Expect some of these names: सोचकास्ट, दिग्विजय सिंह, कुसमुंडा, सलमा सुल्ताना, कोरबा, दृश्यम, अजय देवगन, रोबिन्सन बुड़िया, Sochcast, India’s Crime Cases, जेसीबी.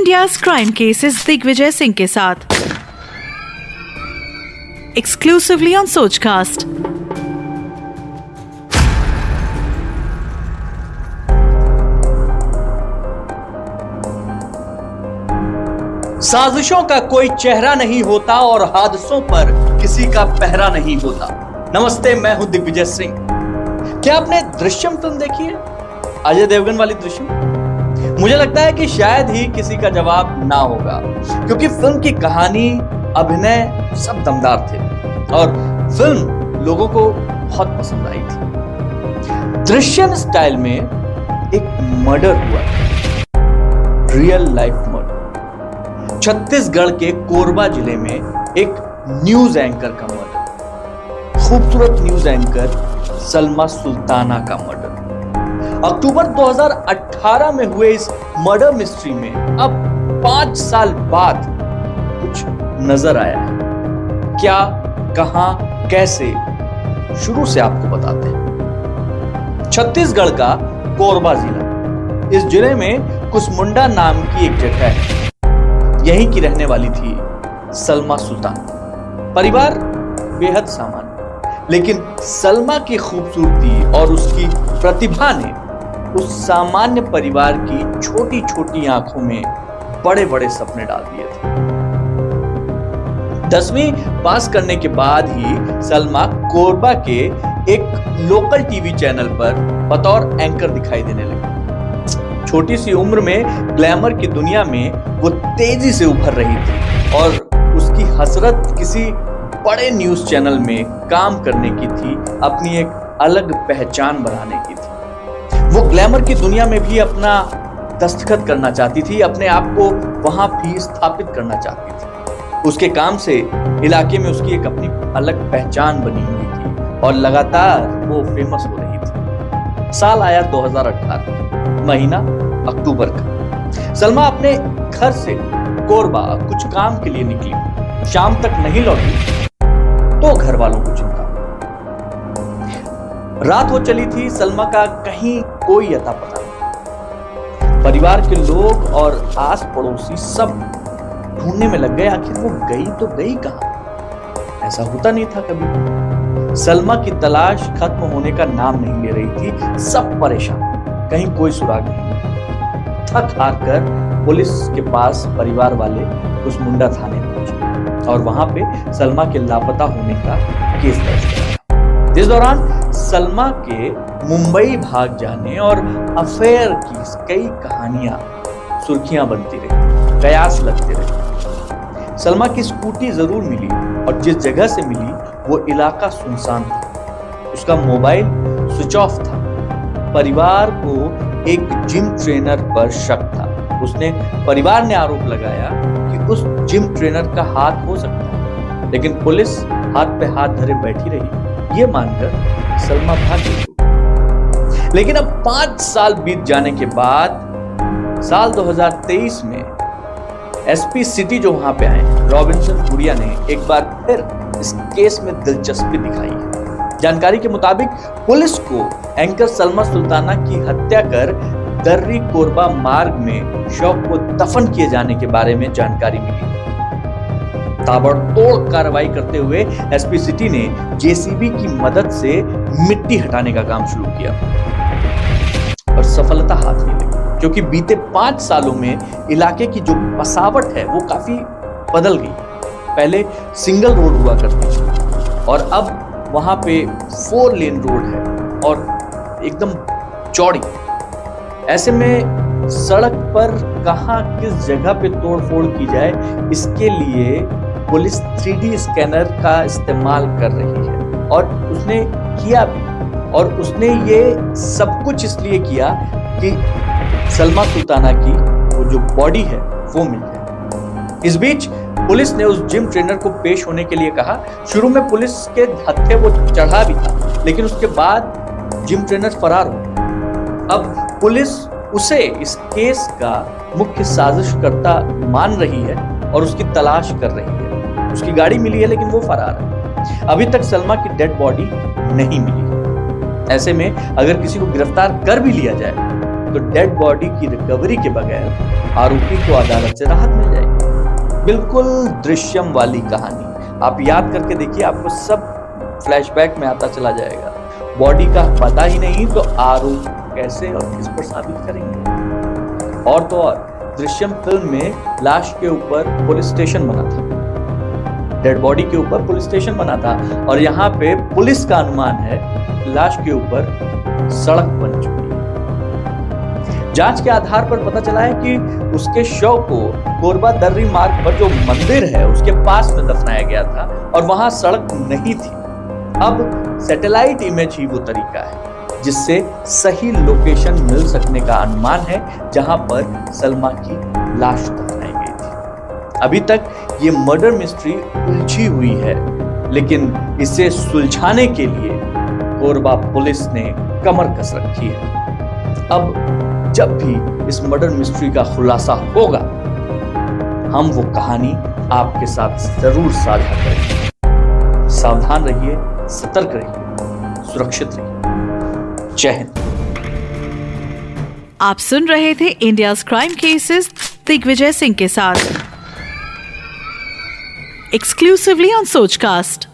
India's crime cases दिग्विजय सिंह के साथ exclusively on सोचकास्ट। साजिशों का कोई चेहरा नहीं होता और हादसों पर किसी का पहरा नहीं होता। नमस्ते, मैं हूं दिग्विजय सिंह। क्या आपने दृश्यम फिल्म देखी है? अजय देवगन वाली दृश्यम। मुझे लगता है कि शायद ही किसी का जवाब ना होगा, क्योंकि फिल्म की कहानी, अभिनय सब दमदार थे और फिल्म लोगों को बहुत पसंद आई थी। दृश्यम स्टाइल में एक मर्डर हुआ था, रियल लाइफ मर्डर। छत्तीसगढ़ के कोरबा जिले में एक न्यूज एंकर का मर्डर, खूबसूरत न्यूज एंकर सलमा सुल्ताना का मर्डर। अक्टूबर 2018 में हुए इस मर्डर मिस्ट्री में अब 5 साल बाद कुछ नजर आया है। क्या, कहां, कैसे, शुरू से आपको बताते हैं। छत्तीसगढ़ का कोरबा जिला, इस जिले में कुसमुंडा नाम की एक जगह है। यहीं की रहने वाली थी सलमा सुल्ताना। परिवार बेहद सामान्य, लेकिन सलमा की खूबसूरती और उसकी प्रतिभा ने उस सामान्य परिवार की छोटी छोटी आंखों में बड़े बड़े सपने डाल दिए थे। 10वीं पास करने के बाद ही सलमा कोरबा के एक लोकल टीवी चैनल पर बतौर एंकर दिखाई देने लगी। छोटी सी उम्र में ग्लैमर की दुनिया में वो तेजी से उभर रही थी और उसकी हसरत किसी बड़े न्यूज़ चैनल में काम करने की थी, अपनी एक अलग पहचान बनाने की थी। वो ग्लैमर की दुनिया में भी अपना दस्तखत करना चाहती थी, अपने आप को वहाँ भी स्थापित करना चाहती थी। उसके काम से इलाके में उसकी एक अपनी अलग पहचान बनी हुई थी और लगातार वो फेमस हो रही थी। साल आया 2018, महीना अक्टूबर का। सलमा अपने घर से कोरबा कुछ काम के लिए निकली, शाम तक नहीं लौटी तो घर वालों को चिंता। रात हो चली थी, सलमा का कहीं कोई अता पता नहीं। परिवार के लोग और आस पड़ोसी सब ढूंढने में लग गए, आखिर वो गई तो गई कहां? ऐसा होता नहीं था कभी। सलमा की तलाश खत्म होने का नाम नहीं ले रही थी। सब परेशान, कहीं कोई सुराग नहीं। थक हार कर पुलिस के पास परिवार वाले कुसमुंडा थाने पहुंचे और वहां पे सलमा के लापता होने का केस दर्ज किया। इस दौरान सलमा के मुंबई भाग जाने और अफेयर की कई कहानियां सुर्खियां बनती रही, कयास लगते रहे। सलमा की स्कूटी जरूर मिली और जिस जगह से मिली वो इलाका सुनसान था। उसका मोबाइल स्विच ऑफ था। परिवार को एक जिम ट्रेनर पर शक था। उसने परिवार ने आरोप लगाया कि उस जिम ट्रेनर का हाथ हो सकता है, लेकिन पुलिस हाथ पे हाथ धरे बैठी रही। ये मानकर सलमा भाग गई। लेकिन अब 5 साल बीत जाने के बाद साल 2023 में एसपी सिटी जो वहां पे आए, रोबिन्सन बुड़िया ने एक बार फिर इस केस में दिलचस्पी दिखाई है। जानकारी के मुताबिक पुलिस को एंकर सलमा सुल्ताना की हत्या कर दर्री कोरबा मार्ग में शव को दफन किए जाने के बारे में जानकारी मिली। ताबड़तोड़ कार्रवाई करते हुए एसपी सिटी ने जेसीबी की मदद से मिट्टी हटाने का काम शुरू किया और सफलता हाथ में लगी, क्योंकि बीते 5 सालों में इलाके की जो बसावट है वो काफी बदल गई। पहले सिंगल रोड हुआ करती थी और अब वहां पे 4 लेन रोड है और एकदम चौड़ी। ऐसे में सड़क पर कहां किस जगह पे तोड़फोड़ की जाए, इसके लिए पुलिस 3D स्कैनर का इस्तेमाल कर रही है और उसने किया भी। और उसने ये सब कुछ इसलिए किया कि सलमा सुल्ताना की वो जो बॉडी है वो मिल जाए। इस बीच पुलिस ने उस जिम ट्रेनर को पेश होने के लिए कहा। शुरू में पुलिस के हत्थे वो चढ़ा भी था, लेकिन उसके बाद जिम ट्रेनर फरार हो। अब पुलिस उसे इस केस का मुख्य साजिशकर्ता मान रही है और उसकी तलाश कर रही है। उसकी गाड़ी मिली है, लेकिन वो फरार है। अभी तक सलमा की डेड बॉडी नहीं मिली। ऐसे में अगर किसी को गिरफ्तार कर भी लिया जाए तो डेड बॉडी की रिकवरी के बगैर आरोपी को अदालत से राहत मिल जाएगी। बिल्कुल दृश्यम वाली कहानी, आप याद करके देखिए, आपको सब फ्लैशबैक में आता चला जाएगा। बॉडी का पता ही नहीं तो आरोप कैसे और किस पर साबित करेंगे। और तो और दृश्यम फिल्म में लाश के ऊपर पुलिस स्टेशन बना था, डेड बॉडी के ऊपर पुलिस स्टेशन बना था, और यहाँ पे पुलिस का अनुमान है लाश के ऊपर सड़क बन चुकी है। जांच के आधार पर पता चला है कि उसके शव को कोरबा दर्री मार्ग पर जो मंदिर है उसके पास में दफनाया गया था और वहां सड़क नहीं थी। अब सैटेलाइट इमेज ही वो तरीका है जिससे सही लोकेशन मिल सकने का अनुमान है जहां पर सलमा की लाश दफनाई गई थी। अभी तक ये मर्डर मिस्ट्री उलझी हुई है, लेकिन इसे सुलझाने के लिए कोरबा पुलिस ने कमर कस रखी है। अब जब भी इस मर्डर मिस्ट्री का खुलासा होगा, हम वो कहानी आपके साथ जरूर साझा करेंगे। सावधान रहिए, सतर्क रहिए, सुरक्षित रहिए। जय हिंद। आप सुन रहे थे India's crime cases दिग्विजय सिंह के साथ, exclusively on Sochcast.